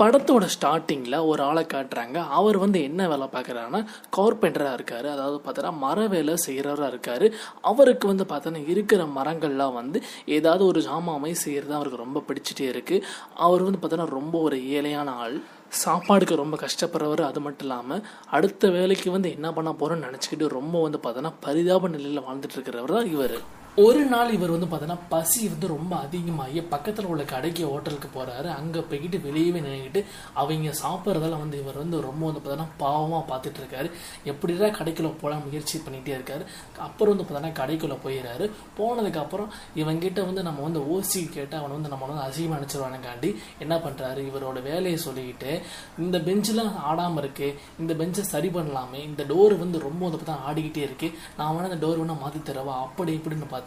படத்தோட ஸ்டார்டிங்கில் ஒரு ஆளை காட்டுறாங்க. அவர் வந்து என்ன வேலை பார்க்குறாருன்னா கார்பெண்டராக இருக்கார். அதாவது பார்த்தோன்னா மர வேலை செய்கிறவராக இருக்கார். அவருக்கு வந்து பார்த்தோன்னா இருக்கிற மரங்கள்லாம் வந்து ஏதாவது ஒரு ஜாமாவை செய்கிறது அவருக்கு ரொம்ப பிடிச்சிட்டே இருக்குது. அவர் வந்து பார்த்தோன்னா ரொம்ப ஒரு ஏழையான ஆள், சாப்பாடுக்கு ரொம்ப கஷ்டப்படுறவர். அது மட்டும் இல்லாமல் அடுத்த வேலைக்கு வந்து என்ன பண்ண போகிறோன்னு நினச்சிக்கிட்டு ரொம்ப வந்து பார்த்தோன்னா பரிதாப நிலையில் வாழ்ந்துட்டு இருக்கிறவர் தான் இவர். ஒரு நாள் இவர் வந்து பார்த்தோன்னா பசி வந்து ரொம்ப அதிகமாகி பக்கத்தில் உள்ள கடைக்கு ஹோட்டலுக்கு போகிறாரு. அங்கே போய்கிட்டு வெளியவே நினைக்கிட்டு அவங்க சாப்பிட்றதெல்லாம் வந்து இவர் வந்து ரொம்ப வந்து பார்த்தோன்னா பாவமாக பார்த்துட்டு இருக்காரு. எப்படிதான் கடைக்குள்ளே போகலாம் முயற்சி பண்ணிகிட்டே இருக்காரு. அப்புறம் வந்து பார்த்தோன்னா கடைக்குள்ளே போயிடறாரு. போனதுக்கப்புறம் இவங்கிட்ட வந்து நம்ம வந்து ஓசி கேட்டு அவனை வந்து நம்ம வந்து அசிங்கமாக நினச்சிருவானுங்காண்டி என்ன பண்ணுறாரு, இவரோட வேலையை சொல்லிக்கிட்டு இந்த பெஞ்செலாம் ஆடாமல் இருக்குது, இந்த பெஞ்சை சரி பண்ணலாமே, இந்த டோர் வந்து ரொம்ப வந்து பார்த்தா ஆடிக்கிட்டே இருக்குது, நான் வேணால் அந்த டோர் வேணால் மாற்றி தரவா அப்படி இப்படின்னு பார்த்தோன்னா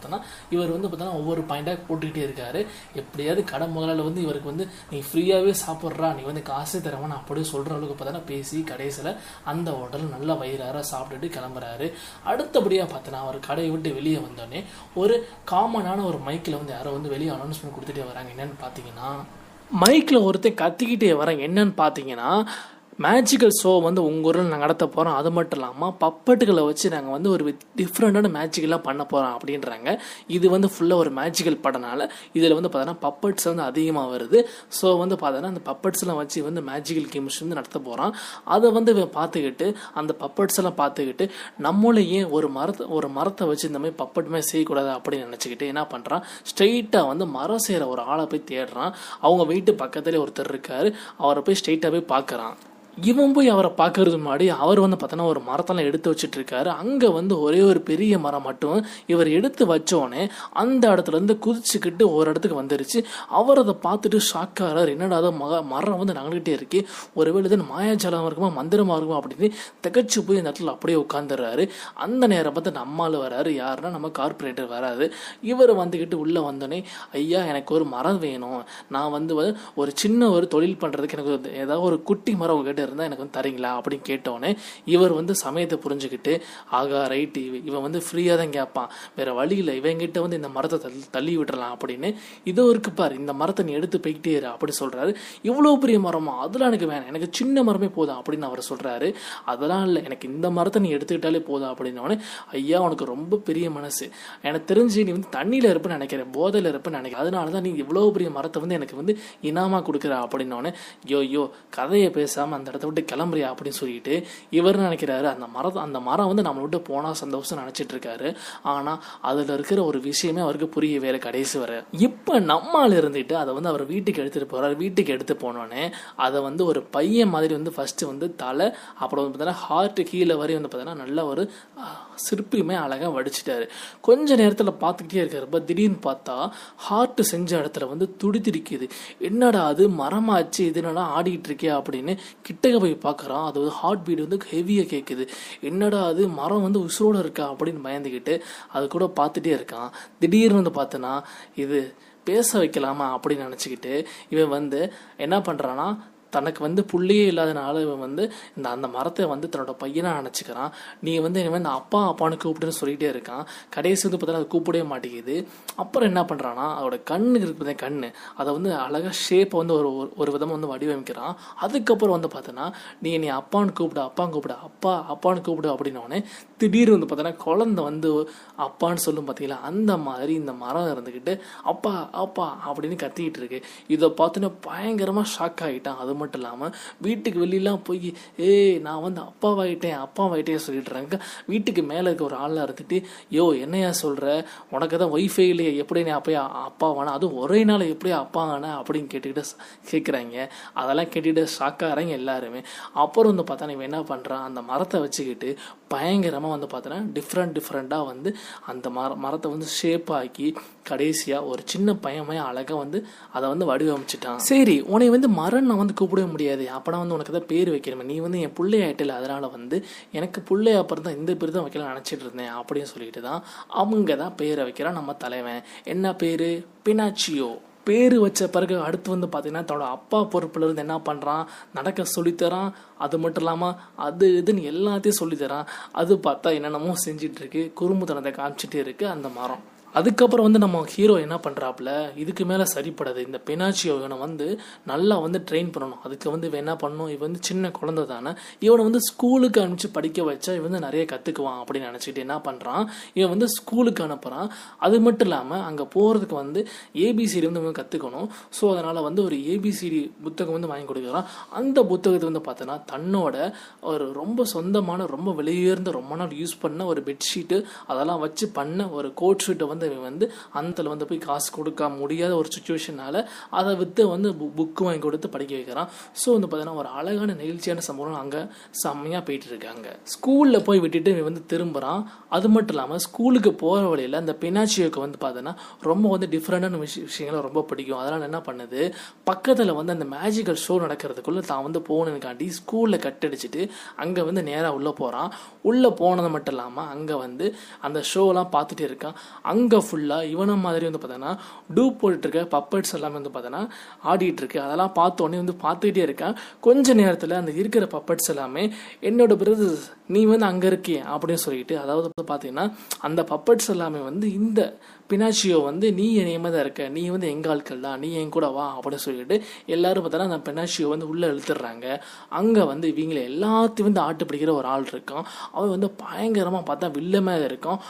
இவர் வந்து பார்த்தோன்னா ஒவ்வொரு பாயிண்டாக போட்டுக்கிட்டே இருக்காரு. எப்படியாவது கடை முதலாளி வந்து இவருக்கு வந்து நீ ஃப்ரீயாகவே சாப்பிட்றா, நீ வந்து காசே தரவான்னு அப்படியே சொல்கிற அளவுக்கு பார்த்தோன்னா பேசி கடைசியில் அந்த ஹோட்டல் நல்லா வயிறார சாப்பிட்டுட்டு கிளம்புறாரு. அடுத்தபடியாக பார்த்தோன்னா அவர் கடையை விட்டு வெளியே வந்தோடனே ஒரு காமனான ஒரு மைக்கில் வந்து யாரோ வந்து வெளியே அனௌன்ஸ்மெண்ட் கொடுத்துட்டே வராங்க. என்னென்னு பார்த்தீங்கன்னா மைக்கில் ஒருத்தர் கத்திக்கிட்டே வராங்க. என்னன்னு பார்த்தீங்கன்னா மேஜிக்கல் ஷோ வந்து உங்கள் ஊரில் நாங்கள் நடத்த போகிறோம், அது மட்டும் இல்லாமல் பப்பட்டுகளை வச்சு நாங்கள் வந்து ஒரு டிஃப்ரெண்டான மேஜிக்கலாக பண்ண போகிறோம் அப்படின்றாங்க. இது வந்து ஃபுல்லாக ஒரு மேஜிக்கல் படனால் இதில் வந்து பார்த்தோன்னா பப்பட்ஸ் வந்து அதிகமாக வருது. ஸோ வந்து பார்த்தோன்னா அந்த பப்பட்ஸ்லாம் வச்சு வந்து மேஜிக்கல் கேம்ஸ் வந்து நடத்த போகிறோம். அதை வந்து பார்த்துக்கிட்டு அந்த பப்பட்ஸ் எல்லாம் பார்த்துக்கிட்டு நம்மளே ஏன் ஒரு மரத்தை வச்சு இந்த மாதிரி பப்பட் மாதிரி செய்யக்கூடாது அப்படின்னு நினச்சிக்கிட்டு என்ன பண்ணுறான், ஸ்ட்ரெயிட்டாக வந்து மரம் செய்கிற ஒரு ஆளை போய் தேடுறான். அவங்க வீட்டு பக்கத்துலேயே ஒருத்தர் இருக்கார். அவரை போய் ஸ்ட்ரெயிட்டாக போய் பார்க்குறான். இவன் போய் அவரை பார்க்கறது முன்னாடி அவர் வந்து பார்த்தோன்னா ஒரு மரத்தெல்லாம் எடுத்து வச்சுட்டு இருக்காரு. அங்கே வந்து ஒரே ஒரு பெரிய மரம் மட்டும் இவர் எடுத்து வச்சோடனே அந்த இடத்துலேருந்து குதிச்சுக்கிட்டு ஒரு இடத்துக்கு வந்துருச்சு. அவர் அதை பார்த்துட்டு ஷாக்காகிறார். என்னடா அதை மரம் வந்து நகர்ந்துகிட்டே இருக்கு, ஒருவேளை இது மாயாஜாலமாக இருக்குமா மந்திரமாக இருக்குமா அப்படின்னு திகச்சு போய் அந்த இடத்துல அப்படியே உட்காந்துடுறாரு. அந்த நேரம் பார்த்து நம்மால் வராரு. யாருன்னா நம்ம கார்பரேட்டர் வராரு. இவர் வந்துக்கிட்டு உள்ளே வந்தோடனே ஐயா எனக்கு ஒரு மரம் வேணும், நான் வந்து ஒரு சின்ன ஒரு தொழில் பண்ணுறதுக்கு எனக்கு ஏதாவது ஒரு குட்டி மரம் உங்ககிட்ட இருந்தால் எனக்கு வந்து தரீங்களா அப்படின்னு கேட்டோன்னே இவர் வந்து சமயத்தை புரிஞ்சுக்கிட்டு ஆகா ரைட்டு இவன் வந்து ஃப்ரீயாக தான் கேட்பான், வேற வழியில் இவங்கிட்ட வந்து இந்த மரத்தை தள்ளி விட்டுறலாம் அப்படின்னு இதோ இருக்குப்பார் இந்த மரத்தை நீ எடுத்து போய்கிட்டே இரு அப்படி சொல்கிறாரு. இவ்வளோ பெரிய மரமா, அதெல்லாம் எனக்கு வேணாம், எனக்கு சின்ன மரமே போதும் அப்படின்னு அவர் சொல்கிறாரு. அதெல்லாம் இல்லை, எனக்கு இந்த மரத்தை நீ எடுத்துக்கிட்டாலே போதும் அப்படின்னோடனே ஐயா உனக்கு ரொம்ப பெரிய மனசு, எனக்கு தெரிஞ்சு நீ வந்து தண்ணியில் இருப்பேன்னு நினைக்கிறேன், போதையில் இருப்பேன்னு நினைக்கிறேன், அதனால தான் நீ இவ்வளோ பெரிய மரத்தை வந்து எனக்கு வந்து இனாமா கொடுக்குற அப்படின்னோடனே யோ கதையை பேசாமல் அந்த விட்டு கிளம்புறியா அப்படின்னு சொல்லிட்டு இவர் நினைக்கிறாரு அந்த மரம் வந்து நம்மளை விட்டு போனால் சந்தோஷம் நினச்சிட்டு இருக்காரு. ஆனால் அதில் இருக்கிற ஒரு விஷயமே அவருக்கு புரிய வேற கடைசி வர. இப்போ நம்மால் இருந்துட்டு அதை வந்து அவர் வீட்டுக்கு எடுத்துகிட்டு போகிறார். வீட்டுக்கு எடுத்து போனோடனே அதை வந்து ஒரு பையன் மாதிரி வந்து ஃபஸ்ட்டு வந்து தலை அப்புறம் வந்து பார்த்தோன்னா ஹார்ட்டு கீழே வரையும் வந்து பார்த்தோன்னா நல்ல ஒரு சிற்பியுமே அழகாக வடிச்சிட்டாரு. கொஞ்ச நேரத்தில் பார்த்துக்கிட்டே இருக்கிறப்ப திடீர்னு பார்த்தா ஹார்ட்டு செஞ்ச இடத்துல வந்து துடித்திருக்குது. என்னடா அது மரமாச்சு இதுனா ஆடிக்கிட்டு இருக்கே அப்படின்னு கிட்டக்க போய் பார்க்குறான். அது வந்து ஹார்ட் பீட் வந்து ஹெவியாக கேட்குது. என்னடா அது மரம் வந்து உசுரோடு இருக்கா அப்படின்னு பயந்துக்கிட்டு அது கூட பார்த்துட்டே இருக்கான். திடீர்னு வந்து பார்த்தோன்னா இது பேச வைக்கலாமா அப்படின்னு நினச்சிக்கிட்டு இவன் வந்து என்ன பண்ணுறான்னா தனக்கு வந்து புள்ளியே இல்லாதனால இவன் வந்து அந்த மரத்தை வந்து தன்னோட பையனாக நினச்சிக்கிறான். நீ வந்து இவன் இந்த அப்பா அப்பான்னு கூப்பிட்டுன்னு சொல்லிகிட்டே இருக்கான். கடைசி வந்து பார்த்தோன்னா அது கூப்பிடவே மாட்டேங்குது. அப்புறம் என்ன பண்ணுறான்னா அதோட கண்ணு இருக்குது கண்ணு அதை வந்து அழகாக ஷேப்பை வந்து ஒரு விதமாக வந்து வடிவமைக்கிறான். அதுக்கப்புறம் வந்து பார்த்தோன்னா நீ என்னை அப்பான்னு கூப்பிடு, அப்பான்னு கூப்பிடு, அப்பா அப்பான்னு கூப்பிடு அப்படின்னோடனே திடீர்னு வந்து பார்த்தோன்னா குழந்தை வந்து அப்பான்னு சொல்லும் பார்த்தீங்களா, அந்த மாதிரி இந்த மரம் இருந்துக்கிட்டு அப்பா அப்பா அப்படின்னு கத்திக்கிட்டு இருக்கு. இதை பார்த்தோன்னா பயங்கரமாக ஷாக் ஆகிட்டான். அது மட்டும் இல்லாமல் வீட்டுக்கு வெளியெலாம் போய் நான் வந்து அப்பாவாயிட்டேன் அப்பாவாயிட்டேன்னு சொல்லிட்டுறாங்க. வீட்டுக்கு மேலே இருக்க ஒரு ஆளாக இருந்துட்டு யோ என்னையா சொல்கிற, உனக்கு தான் ஒய்ஃபை இல்லையே, எப்படி நான் அப்போ அப்பாவானா, அதுவும் ஒரே நாள் எப்படியா அப்பாவானா அப்படின்னு கேட்குறாங்க. அதெல்லாம் கேட்டுக்கிட்டு ஷாக்காகிறாங்க எல்லாருமே. அப்புறம் வந்து பார்த்தா இவன் என்ன பண்ணுறான், அந்த மரத்தை வச்சுக்கிட்டு பயங்கரமாக வந்து பார்த்தோன்னா டிஃப்ரெண்ட்டாக வந்து அந்த மரத்தை வந்து ஷேப் ஆக்கி கடைசியாக ஒரு சின்ன பையன் அழகாக வந்து அதை வந்து வடிவமைச்சிட்டான். சரி உன்னை வந்து மரம் நான் வந்து கூப்பிடவே முடியாது, அப்போனா வந்து உனக்கு தான் பேர் வைக்கிறேன், நீ வந்து என் பிள்ளை ஆகிட்டில்ல, அதனால் வந்து எனக்கு பிள்ளைய அப்புறம் தான் இந்த பேர் தான் வைக்கலாம் நினச்சிட்டு இருந்தேன் அப்படின்னு சொல்லிட்டு தான் அவங்க தான் பேரை வைக்கிறான் நம்ம தலைவன். என்ன பேர், பினாச்சியோ. பேர் வச்ச பிறகு அடுத்து வந்து பார்த்தீங்கன்னா தன்னோட அப்பா பொறுப்பில் இருந்து என்ன பண்ணுறான், நடக்க சொல்லித்தரான். அது மட்டும் இல்லாமல் அது இதுன்னு எல்லாத்தையும் சொல்லித்தரான். அது பார்த்தா என்னென்னமோ செஞ்சிட்ருக்கு, குறும்புத்தனத்தை காமிச்சிட்டே இருக்குது அந்த மரம். அதுக்கப்புறம் வந்து நம்ம ஹீரோ என்ன பண்ணுறாப்புல, இதுக்கு மேலே சரிப்படாது, இந்த பெனாச்சியோ இவனை வந்து நல்லா வந்து ட்ரெயின் பண்ணணும். அதுக்கு வந்து இவன் என்ன பண்ணணும், இவன் வந்து சின்ன குழந்தை தானே, இவனை வந்து ஸ்கூலுக்கு அனுப்பிச்சு படிக்க வச்சா இவன் வந்து நிறைய கற்றுக்குவான் அப்படின்னு நினச்சிக்கிட்டு என்ன பண்ணுறான், இவன் வந்து ஸ்கூலுக்கு அனுப்புகிறான். அது மட்டும் இல்லாமல் அங்கே போகிறதுக்கு வந்து ஏபிசிடி வந்து இவன் கற்றுக்கணும். ஸோ அதனால் வந்து ஒரு ஏபிசிடி புத்தகம் வந்து வாங்கி கொடுக்குறான். அந்த புத்தகத்தை வந்து பார்த்தோன்னா தன்னோட ஒரு ரொம்ப சொந்தமான ரொம்ப வெளியேர்ந்து ரொம்ப நாள் யூஸ் பண்ண ஒரு பெட்ஷீட்டு அதெல்லாம் வச்சு பண்ண ஒரு கோட் ஷீட்டை வந்து இவன் வந்து அந்த வந்து போய் காசு கொடுக்க முடியாத ஒரு சுச்சுவேஷனால் அதை விற்று வந்து புக்கு வாங்கி கொடுத்து படிக்க வைக்கிறான். ஸோ வந்து பார்த்தீங்கன்னா ஒரு அழகான நிகழ்ச்சியான சம்பவம் அங்கே செம்மையாக போயிட்டு இருக்காங்க. ஸ்கூலில் போய் விட்டுட்டு இவன் வந்து திரும்புகிறான். அது மட்டும் இல்லாமல் ஸ்கூலுக்கு போகிற வழியில் அந்த பெனாச்சியோக்கு வந்து பார்த்தோன்னா ரொம்ப வந்து டிஃப்ரெண்டான விஷயங்களை ரொம்ப பிடிக்கும். அதனால் என்ன பண்ணுது, பக்கத்தில் வந்து அந்த மேஜிக்கல் ஷோ நடக்கிறதுக்குள்ளே தான் வந்து போனதுக்காண்டி ஸ்கூலில் கட்டடிச்சிட்டு அங்கே வந்து நேராக உள்ளே போகிறான். உள்ளே போனது மட்டும் இல்லாமல் அங்கே வந்து அந்த ஷோலாம் பார்த்துட்டே இருக்கான். அங்கே ஃபுல்லாக இவன மாதிரி வந்து பார்த்தோன்னா டூப் போட்டுருக்க பப்பட்ஸ் எல்லாமே வந்து பார்த்தோன்னா ஆடிட்டுருக்கு. அதெல்லாம் பார்த்தோன்னே வந்து பார்த்துக்கிட்டே இருக்கான். கொஞ்சம் நேரத்தில் அந்த இருக்கிற பப்பட்ஸ் எல்லாமே என்னோட பிரதர்ஸ் நீ வந்து அங்கே இருக்கே அப்படின்னு சொல்லிட்டு, அதாவது பார்த்தீங்கன்னா அந்த பப்பட்ஸ் எல்லாமே வந்து இந்த பெனாச்சியோ வந்து நீ என்னையமாக தான் இருக்க, நீ வந்து எங்கள் ஆட்கள் தான், நீ என் கூட வா அப்படின்னு சொல்லிட்டு எல்லாரும் பார்த்தோன்னா அந்த பெனாச்சியோ வந்து உள்ளே இழுத்துடுறாங்க. அங்கே வந்து இவங்களை எல்லாத்தையும் வந்து ஆட்டு பிடிக்கிற ஒரு ஆள் இருக்கான். அவன் வந்து பயங்கரமாக பார்த்தா வில்லமாக இருக்கான்.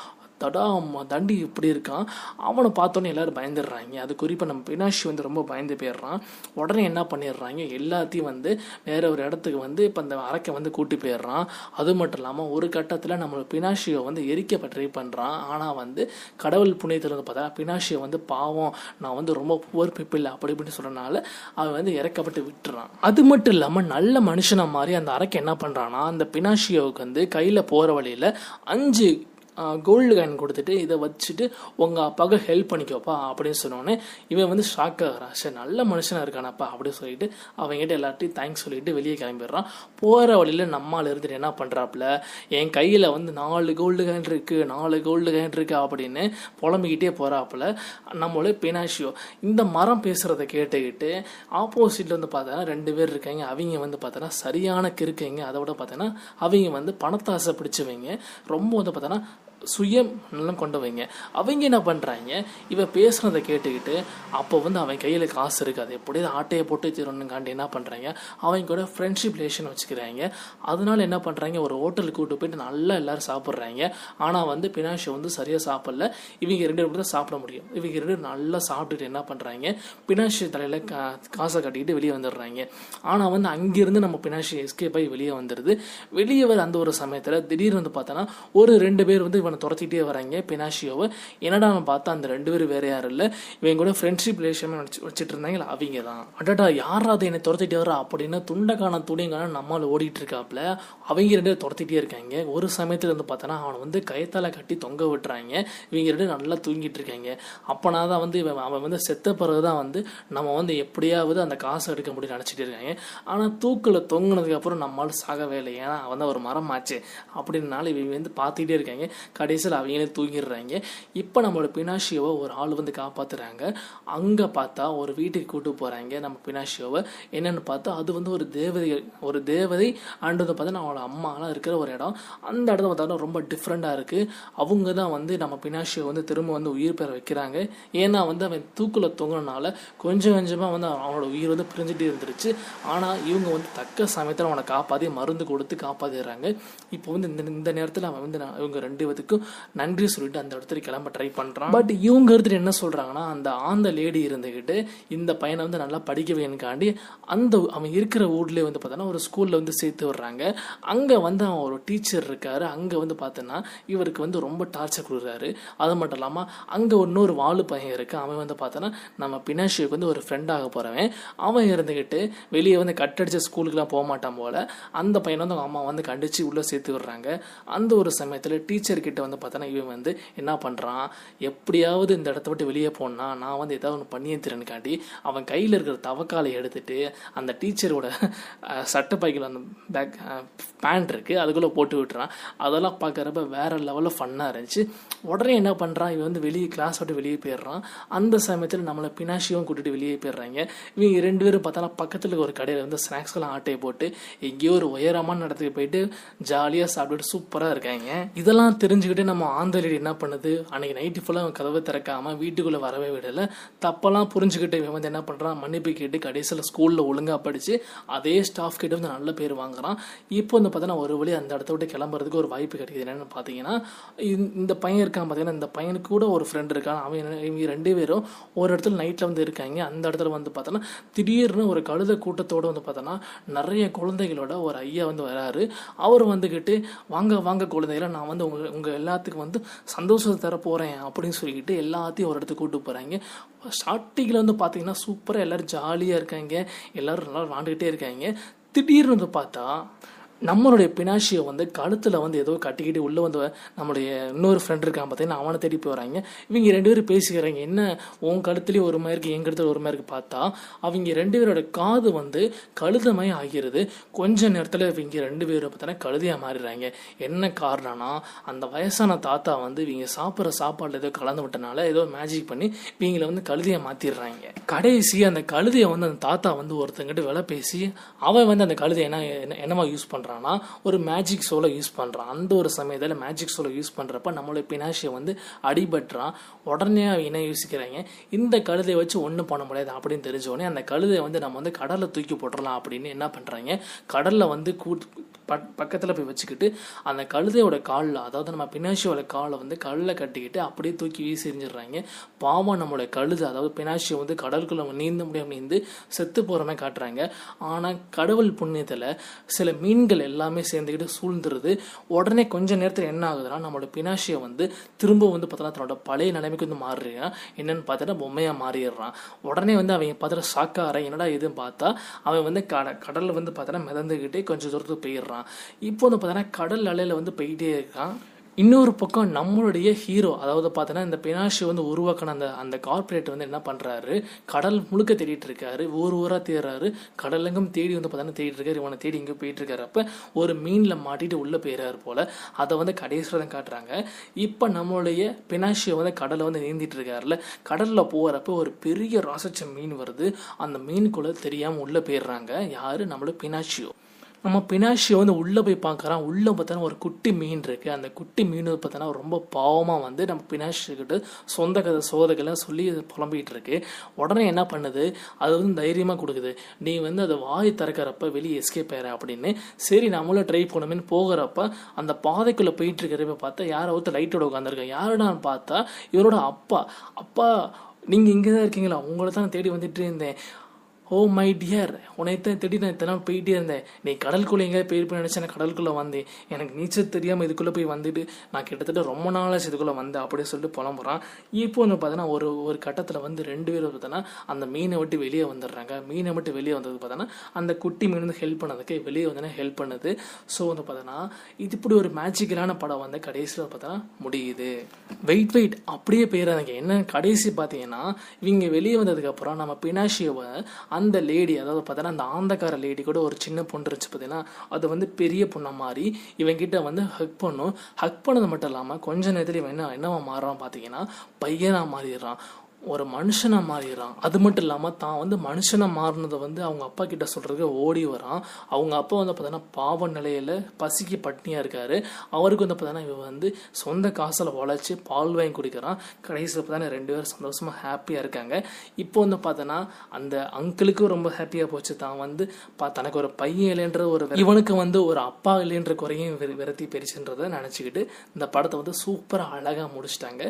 தண்டி இப்படி இருக்கான். அவனை பார்த்தோன்னே எல்லாரும் பயந்துடுறாங்க. அது குறிப்பாக நம்ம பெனாச்சி வந்து ரொம்ப பயந்து போயிடுறான். உடனே என்ன பண்ணிடுறாங்க, எல்லாத்தையும் வந்து வேற ஒரு இடத்துக்கு வந்து இப்போ அந்த அரைக்கை வந்து கூட்டி போயிடுறான். அது மட்டும் இல்லாமல் ஒரு கட்டத்தில் நம்ம பெனாச்சியை வந்து எரிக்கப்ப ட்ரை பண்ணுறான். ஆனால் வந்து கடவுள் புண்ணியத்தில் வந்து பார்த்தா பெனாச்சியை வந்து பாவம் நான் வந்து ரொம்ப புவர் பீப்பிள் அப்படி இப்படின்னு சொன்னனால அவன் வந்து இறக்கப்பட்டு விட்டுறான். அது மட்டும் இல்லாமல் நல்ல மனுஷனை மாதிரி அந்த அரைக்கை என்ன பண்ணுறான்னா அந்த பெனாச்சியோவுக்கு வந்து கையில் போகிற வழியில் 5 கோல்டு காயின் கொடுத்துட்டு இதை வச்சுட்டு உங்கள் அப்பாவுக்கு ஹெல்ப் பண்ணிக்கோப்பா அப்படின்னு சொன்னோன்னே இவன் வந்து ஷாக் ஆகிறான். சரி நல்ல மனுஷனாக இருக்கானப்பா அப்படின்னு சொல்லிட்டு அவங்ககிட்ட எல்லார்ட்டையும் தேங்க்ஸ் சொல்லிட்டு வெளியே கிளம்பிடுறான். போகிற வழியில் நம்மால் இருந்துட்டு என்ன பண்ணுறாப்புல, என் கையில் வந்து 4 கோல்டு காயின் இருக்குது, 4 கோல்டு காயின் இருக்குது அப்படின்னு புலம்பிக்கிட்டே போகிறாப்புல. நம்மளே பெனாச்சியோ இந்த மரம் பேசுகிறத கேட்டுக்கிட்டு ஆப்போசிட்டில் வந்து பார்த்தோன்னா 2 பேர் இருக்காங்க. அவங்க வந்து பார்த்தோன்னா சரியான கிருக்குங்க. அதை விட பார்த்தோன்னா அவங்க வந்து பணத்தாசை பிடிச்சவங்க, ரொம்ப வந்து பார்த்தோன்னா சுயம் நல்லா கொண்டவங்க. அவங்க என்ன பண்ணுறாங்க, இவன் பேசுனதை கேட்டுக்கிட்டு அப்போ வந்து அவன் கையில் காசு இருக்காது, எப்படியோ ஆட்டையை போட்டு வச்சிடணுங்காண்டி என்ன பண்ணுறாங்க, அவங்க கூட ஃப்ரெண்ட்ஷிப் ரிலேஷன் வச்சுக்கிறாங்க. அதனால என்ன பண்ணுறாங்க, ஒரு ஹோட்டலுக்கு கூட்டு போயிட்டு நல்லா எல்லாரும் சாப்பிட்றாங்க. ஆனால் வந்து பெனாச்சி வந்து சரியாக சாப்பிடல. இவங்க 2 பேரும் தான் சாப்பிட முடியும். இவங்க 2 பேரும் நல்லா சாப்பிட்டுட்டு என்ன பண்ணுறாங்க, பெனாச்சி தலையில் காசை கட்டிக்கிட்டு வெளியே வந்துடுறாங்க. ஆனால் வந்து அங்கேருந்து நம்ம பெனாச்சி எஸ்கேப் ஆகி வெளியே வந்துடுது. வெளியே வர அந்த ஒரு சமயத்தில் திடீர்னு வந்து பார்த்தோன்னா ஒரு 2 பேர் வந்து துரத்திட்டே வராங்க பெனாச்சியோவை. என்னடா பார்த்தா அந்த 2 பேரும் வேற யாரும் இல்லை, இவங்க கூட ஃப்ரெண்ட்ஷிப் ரிலேஷன் வச்சுட்டு இருந்தாங்களா அவங்க தான். அடடா யாரா அதை என்னை துரத்திட்டே வரா அப்படின்னு துண்டக்கான துணியங்கான நம்மளால் ஓடிட்டு இருக்காப்புல. அவங்க 2 பேரும் துரத்திட்டே இருக்காங்க. ஒரு சமயத்தில் வந்து பார்த்தோன்னா அவனை வந்து கயத்தால் கட்டி தொங்க விட்டுறாங்க. இவங்க 2 பேரும் நல்லா தூங்கிட்டு இருக்காங்க. அப்போனா தான் வந்து அவன் வந்து செத்த பிறகு தான் வந்து நம்ம வந்து எப்படியாவது அந்த காசை எடுக்க முடியும்னு நினச்சிட்டு இருக்காங்க. ஆனால் தூக்கில் தொங்கினதுக்கு அப்புறம் நம்மளால் சாகவே இல்லை, ஏன்னா அவன் தான் ஒரு மரம் ஆச்சு அப்படின்னால இவங்க வந்து பார்த்துக்கிட்டே இருக்காங்க. கடைசியில் அவங்களே தூங்கிடுறாங்க. இப்போ நம்மளோட பெனாச்சியோவை ஒரு ஆள் வந்து காப்பாற்றுறாங்க. அங்கே பார்த்தா ஒரு வீட்டுக்கு கூட்டு போகிறாங்க நம்ம பெனாச்சியோவை. என்னென்னு பார்த்தா அது வந்து ஒரு தேவதை ஆண்டு வந்து பார்த்தா அவங்களோட அம்மாலாம் இருக்கிற ஒரு இடம். அந்த இடத்துல பார்த்தோன்னா ரொம்ப டிஃப்ரெண்ட்டாக இருக்குது. அவங்க தான் வந்து நம்ம பெனாச்சியோ வந்து திரும்ப வந்து உயிர் பெற வைக்கிறாங்க. ஏன்னா வந்து அவன் தூக்கில் தொங்கினால கொஞ்சம் கொஞ்சமாக வந்து அவனோட உயிர் வந்து பிரிஞ்சுட்டே இருந்துருச்சு. ஆனால் இவங்க வந்து தக்க சமயத்தில் அவனை காப்பாற்றி மருந்து கொடுத்து காப்பாற்றிடுறாங்க. இப்போ வந்து இந்த நேரத்தில் அவன் வந்து இவங்க 2 பேத்துக்கு நன்றி சொல்லிட்டு அந்த இடத்துல கிளம்ப ட்ரை பண்றான். பட் இவங்க எடுத்துட்டு என்ன சொல்றாங்கன்னா, அந்த லேடி இருந்துகிட்டு இந்த பையனை வந்து நல்லா படிக்க வேணுக்காண்டி அந்த அவன் இருக்கிற ஊர்லயே வந்து பார்த்தோன்னா ஒரு ஸ்கூல்ல வந்து சேர்த்து விடுறாங்க. அங்க வந்து அவன் ஒரு டீச்சர் இருக்காரு. அங்க வந்து பார்த்தோன்னா இவருக்கு வந்து ரொம்ப டார்ச்சர் கொடுக்குறாரு. அது மட்டும் இல்லாம அங்க இன்னொரு வாலு பையன் இருக்கு. அவன் வந்து பார்த்தோன்னா நம்ம பெனாச்சியோக்கு வந்து ஒரு ஃப்ரெண்டாக போறவன். அவன் இருந்துகிட்டு வெளியே வந்து கட்டடிச்ச ஸ்கூலுக்குலாம் போக மாட்டான் போல. அந்த பையனை வந்து அவங்க அம்மா வந்து கண்டிச்சு உள்ள சேர்த்து விடுறாங்க. அந்த ஒரு சமயத்துல டீச்சர் கிட்ட வந்து பார்த்தோன்னா இவன் வந்து என்ன பண்ணுறான், எப்படியாவது இந்த இடத்த விட்டு வெளியே போனா நான் வந்து ஏதாவது ஒன்று பண்ணி ஏற்றுறேன்னுக்காண்டி அவன் கையில் இருக்கிற தவக்காலை எடுத்துட்டு அந்த டீச்சரோட சட்டை பைக்கில் அந்த பேண்ட் இருக்குது அதுக்குள்ளே போட்டு விட்டுறான். அதெல்லாம் பார்க்குறப்ப வேறு லெவலில் ஃபன்னாக இருந்துச்சு. உடனே என்ன பண்ணுறான், இவன் வந்து வெளியே கிளாஸ் விட்டு வெளியே போயிடுறான். அந்த சமயத்தில் நம்மளை பெனாச்சியோவும் கூட்டிகிட்டு வெளியே போயிடுறாங்க. இவங்க 2 பேரும் பார்த்தோன்னா பக்கத்தில் ஒரு கடையில் வந்து ஸ்நாக்ஸ்கெல்லாம் ஆட்டையை போட்டு எங்கேயோ ஒரு உயரமான இடத்துக்கு போயிட்டு ஜாலியாக சாப்பிட்டுட்டு சூப்பராக இருக்காங்க. இதெல்லாம் தெரிஞ்ச தெரிஞ்சுக்கிட்டு நம்ம ஆந்த லேடி என்ன பண்ணுது, அன்றைக்கி நைட்டு ஃபுல்லாக அவன் கதவை திறக்காமல் வீட்டுக்குள்ளே வரவே விடலை. தப்பெல்லாம் புரிஞ்சுக்கிட்டு இவன் வந்து என்ன பண்ணுறான், மன்னிப்பு கேட்டு கடைசியில் ஸ்கூலில் ஒழுங்காக படித்து அதே ஸ்டாஃப் கிட்ட வந்து நல்ல பேர் வாங்குகிறான். இப்போ வந்து பார்த்தீங்கன்னா ஒரு வழி அந்த இடத்த விட்டு கிளம்புறதுக்கு ஒரு வாய்ப்பு கிடைக்குது. என்னென்னு பார்த்தீங்கன்னா இந்த பையன் இருக்கான் பார்த்தீங்கன்னா, இந்த பையனுக்கு கூட ஒரு ஃப்ரெண்ட் இருக்கான். அவன் இவங்க ரெண்டு பேரும் ஒரு இடத்துல நைட்டில் வந்து இருக்காங்க. அந்த இடத்துல வந்து பார்த்தோன்னா திடீர்னு ஒரு கழுத கூட்டத்தோடு வந்து பார்த்தோன்னா நிறைய குழந்தைகளோட ஒரு ஐயா வந்து வராரு. அவர் வந்துக்கிட்டு வாங்க வாங்க குழந்தைகளை, நான் வந்து உங்கள் எல்லாத்துக்கும் வந்து சந்தோஷத்தை தர போகிறேன் அப்படின்னு சொல்லிக்கிட்டு எல்லாத்தையும் ஒரு இடத்துக்கு கூப்பிட்டு போகிறாங்க. ஸ்டார்டிங்கில் வந்து பார்த்தீங்கன்னா சூப்பராக எல்லோரும் ஜாலியாக இருக்காங்க, எல்லோரும் நல்லா விளாண்டுக்கிட்டே இருக்காங்க. திடீர்னு வந்து பார்த்தா நம்மளுடைய பினாஷியை வந்து கழுத்தில் வந்து ஏதோ கட்டிக்கிட்டு உள்ளே வந்து நம்மளுடைய இன்னொரு ஃப்ரெண்ட் இருக்கான் பார்த்தீங்கன்னா அவனை தேடி போய் வராங்க. இவங்க ரெண்டு பேரும் பேசிக்கிறாங்க, என்ன உன் கழுத்துலேயும் ஒரு மாதிரி இருக்குது, என் கழுத்துல ஒரு மாதிரி இருக்குது. பார்த்தா அவங்க ரெண்டு பேரோட காது வந்து கழுதமாக ஆகிறது. கொஞ்ச நேரத்தில் இவங்க ரெண்டு பேரும் பார்த்தோன்னா கழுதையாக மாறிடுறாங்க. என்ன காரணம்னா அந்த வயசான தாத்தா வந்து இவங்க சாப்பிட்ற சாப்பாட்டில் ஏதோ கலந்து விட்டனால ஏதோ மேஜிக் பண்ணி இவங்களை வந்து கழுதையை மாற்றிடுறாங்க. கடைசி அந்த கழுதையை வந்து அந்த தாத்தா வந்து ஒருத்தங்கிட்ட விலை பேசி அவன் வந்து அந்த கழுதையை என்னமா யூஸ் பண்ணுறான், ஒரு மேஜிக் சோலை யூஸ் பண்றான். அந்த ஒரு சமயத்தில் மேஜிக் சோலை யூஸ் பண்றப்ப நம்மளுடைய பினாஷியை வந்து அடிபட்டுறான். உடனே என்ன யோசிக்கிறாங்க, இந்த கழுதை வச்சு ஒன்றும் பண்ண முடியாது அப்படின்னு தெரிஞ்ச உடனே அந்த கழுதை வந்து நம்ம வந்து கடலில் தூக்கி போட்டுடலாம் அப்படின்னு என்ன பண்றாங்க, கடலில் வந்து பக்கத்தில் போய் வச்சுக்கிட்டு அந்த கழுதையோட காலில், அதாவது நம்ம பினாஷியோட காலை வந்து கடலில் கட்டிக்கிட்டு அப்படியே தூக்கி வீசி எறிஞ்சிடுறாங்க. பாவம் நம்மளோட கழுதை, அதாவது பினாஷியை வந்து கடலுக்குள்ள நீந்த முடியாமல் நீந்து செத்து போகிற மாதிரி காட்டுறாங்க. ஆனால் கடவுள் புண்ணியத்தில் சில மீன்கள் எல்லாமே சேர்ந்துக்கிட்டு சூழ்ந்துருது. உடனே கொஞ்ச நேரத்தில் என்ன ஆகுதுன்னா நம்மளோட பினாஷியை வந்து திரும்ப வந்து பார்த்தோன்னா தன்னோட பழைய நிலைமைக்கு வந்து மாறுறான். என்னன்னு பார்த்தோன்னா பொம்மையாக மாறிடுறான். உடனே வந்து அவங்க பார்த்தோன்னா சாக்கார என்னடா இதுன்னு பார்த்தா அவன் வந்து கடலில் வந்து பார்த்தோன்னா மிதந்துக்கிட்டே கொஞ்சம் தூரத்துக்கு போயிடுறான். இப்போ வந்து பார்த்தோன்னா கடல் அலையில் வந்து போயிட்டே இருக்கான். இன்னொரு பக்கம் நம்மளுடைய ஹீரோ, அதாவது பார்த்தோன்னா இந்த பினாஷியை வந்து உருவாக்கின அந்த கார்பரேட் வந்து என்ன பண்ணுறாரு, கடல் முழுக்க தேடிட்டு இருக்காரு. ஊர் ஊராக தேடுறாரு, கடலெங்கும் தேடி வந்து பார்த்தோன்னா தேடிட்டு இருக்காரு. இவனை தேடி இங்கே போயிட்டு இருக்காரப்ப ஒரு மீனில் மாட்டிட்டு உள்ளே போயிடறாரு போல். அதை வந்து கடைசியில் தான் காட்டுறாங்க. இப்போ நம்மளுடைய பினாஷியை வந்து கடலை வந்து நீந்திட்டு இருக்காருல, கடலில் போகிறப்ப ஒரு பெரிய ராசச்ச மீன் வருது. அந்த மீனுக்குள்ளே தெரியாமல் உள்ளே போயிடுறாங்க. யார், நம்மளோட பினாஷியோ. நம்ம பினாஷியை வந்து உள்ளே போய் பார்க்குறான். உள்ளே பார்த்தோன்னா ஒரு குட்டி மீன் இருக்குது. அந்த குட்டி மீன் பார்த்தோன்னா ரொம்ப பாவமாக வந்து நம்ம பினாஷிக்கிட்ட சொந்த கதை சோதகெல்லாம் சொல்லி புலம்பிகிட்டு இருக்கு. உடனே என்ன பண்ணுது, அது வந்து தைரியமாக கொடுக்குது, நீ வந்து அதை வாய் திறக்கிறப்ப வெளியே எஸ்கேப் ஆயிடுற அப்படின்னு. சரி நம்மளும் ட்ரை பண்ணணும்னு போகிறப்ப அந்த பாதைக்குள்ளே போயிட்டு இருக்கிறப்ப பார்த்தா யாரோ ஒருத்தர் லைட்டோட உட்காந்துருக்கேன். யாரோடான்னு பார்த்தா இவரோட அப்பா நீங்கள் இங்கே தான் இருக்கீங்களா, உங்களை தான் நான் தேடி வந்துட்டு இருந்தேன். ஓ மை டியர், உனைத்தான் தேடி நான் இதெல்லாம் போயிட்டே இருந்தேன். நீ கடலுக்குள்ளே எங்கேயாவது போயிருப்பேன்னு நினச்சேன், கடலுக்குள்ளே வந்தேன். எனக்கு நீச்சல் தெரியாமல் இதுக்குள்ளே போய் வந்துட்டு நான் கிட்டத்தட்ட ரொம்ப நாளாச்சு இதுக்குள்ளே வந்தேன் அப்படின்னு சொல்லிட்டு புலம்புறான். இப்போ வந்து பார்த்தோன்னா ஒரு கட்டத்தில் வந்து ரெண்டு பேரும் பார்த்தோன்னா அந்த மீனை விட்டு வெளியே வந்துடுறாங்க. மீனை விட்டு வெளியே வந்தது பார்த்தோன்னா அந்த குட்டி மீன் வந்து ஹெல்ப் பண்ணதுக்கு வெளியே வந்தோன்னா ஹெல்ப் பண்ணுது. ஸோ வந்து பார்த்தோன்னா இது இப்படி ஒரு மேஜிக்கலான படம் வந்து கடைசியில் பார்த்தோன்னா முடியுது. வெயிட் அப்படியே போயிடாதீங்க. என்ன கடைசி பார்த்தீங்கன்னா இவங்க வெளியே வந்ததுக்கப்புறம் நம்ம பினாஷியவை அந்த லேடி, அதாவது பார்த்தோன்னா அந்த ஆந்தக்கார லேடி கூட ஒரு சின்ன பொண்ணு இருந்துச்சு பார்த்தீங்கன்னா, அது வந்து பெரிய பொண்ணை மாதிரி இவங்கிட்ட வந்து ஹக் பண்ணும். ஹக் பண்ணது மட்டும் இல்லாமல் கொஞ்ச நேரத்தில் இவன் என்னவா மாறுறான் பார்த்தீங்கன்னா பையனாக மாறிடுறான், ஒரு மனுஷனாக மாறிடுறான். அது மட்டும் இல்லாமல் தான் வந்து மனுஷனாக மாறினதை வந்து அவங்க அப்பா கிட்ட சொல்கிறதுக்கு ஓடி வரான். அவங்க அப்பா வந்து பார்த்தோன்னா பாவ நிலையில் பசிக்கு பட்னியாக இருக்கார். அவருக்கு வந்து பார்த்தோன்னா இவன் வந்து சொந்த காசில் உழைச்சி பால் வாங்கி குடிக்கிறான். கடைசியில் பார்த்தோன்னா ரெண்டு பேரும் சந்தோஷமாக ஹாப்பியாக இருக்காங்க. இப்போ வந்து பார்த்தோன்னா அந்த அங்கிளுக்கும் ரொம்ப ஹாப்பியாக போச்சு. தான் வந்து தனக்கு ஒரு பையன் இல்லைன்ற ஒரு இவனுக்கு வந்து ஒரு அப்பா இல்லைன்ற குறையும் விரத்தி பெருசுன்றதை நினச்சிக்கிட்டு இந்த படத்தை வந்து சூப்பராக அழகாக முடிச்சிட்டாங்க.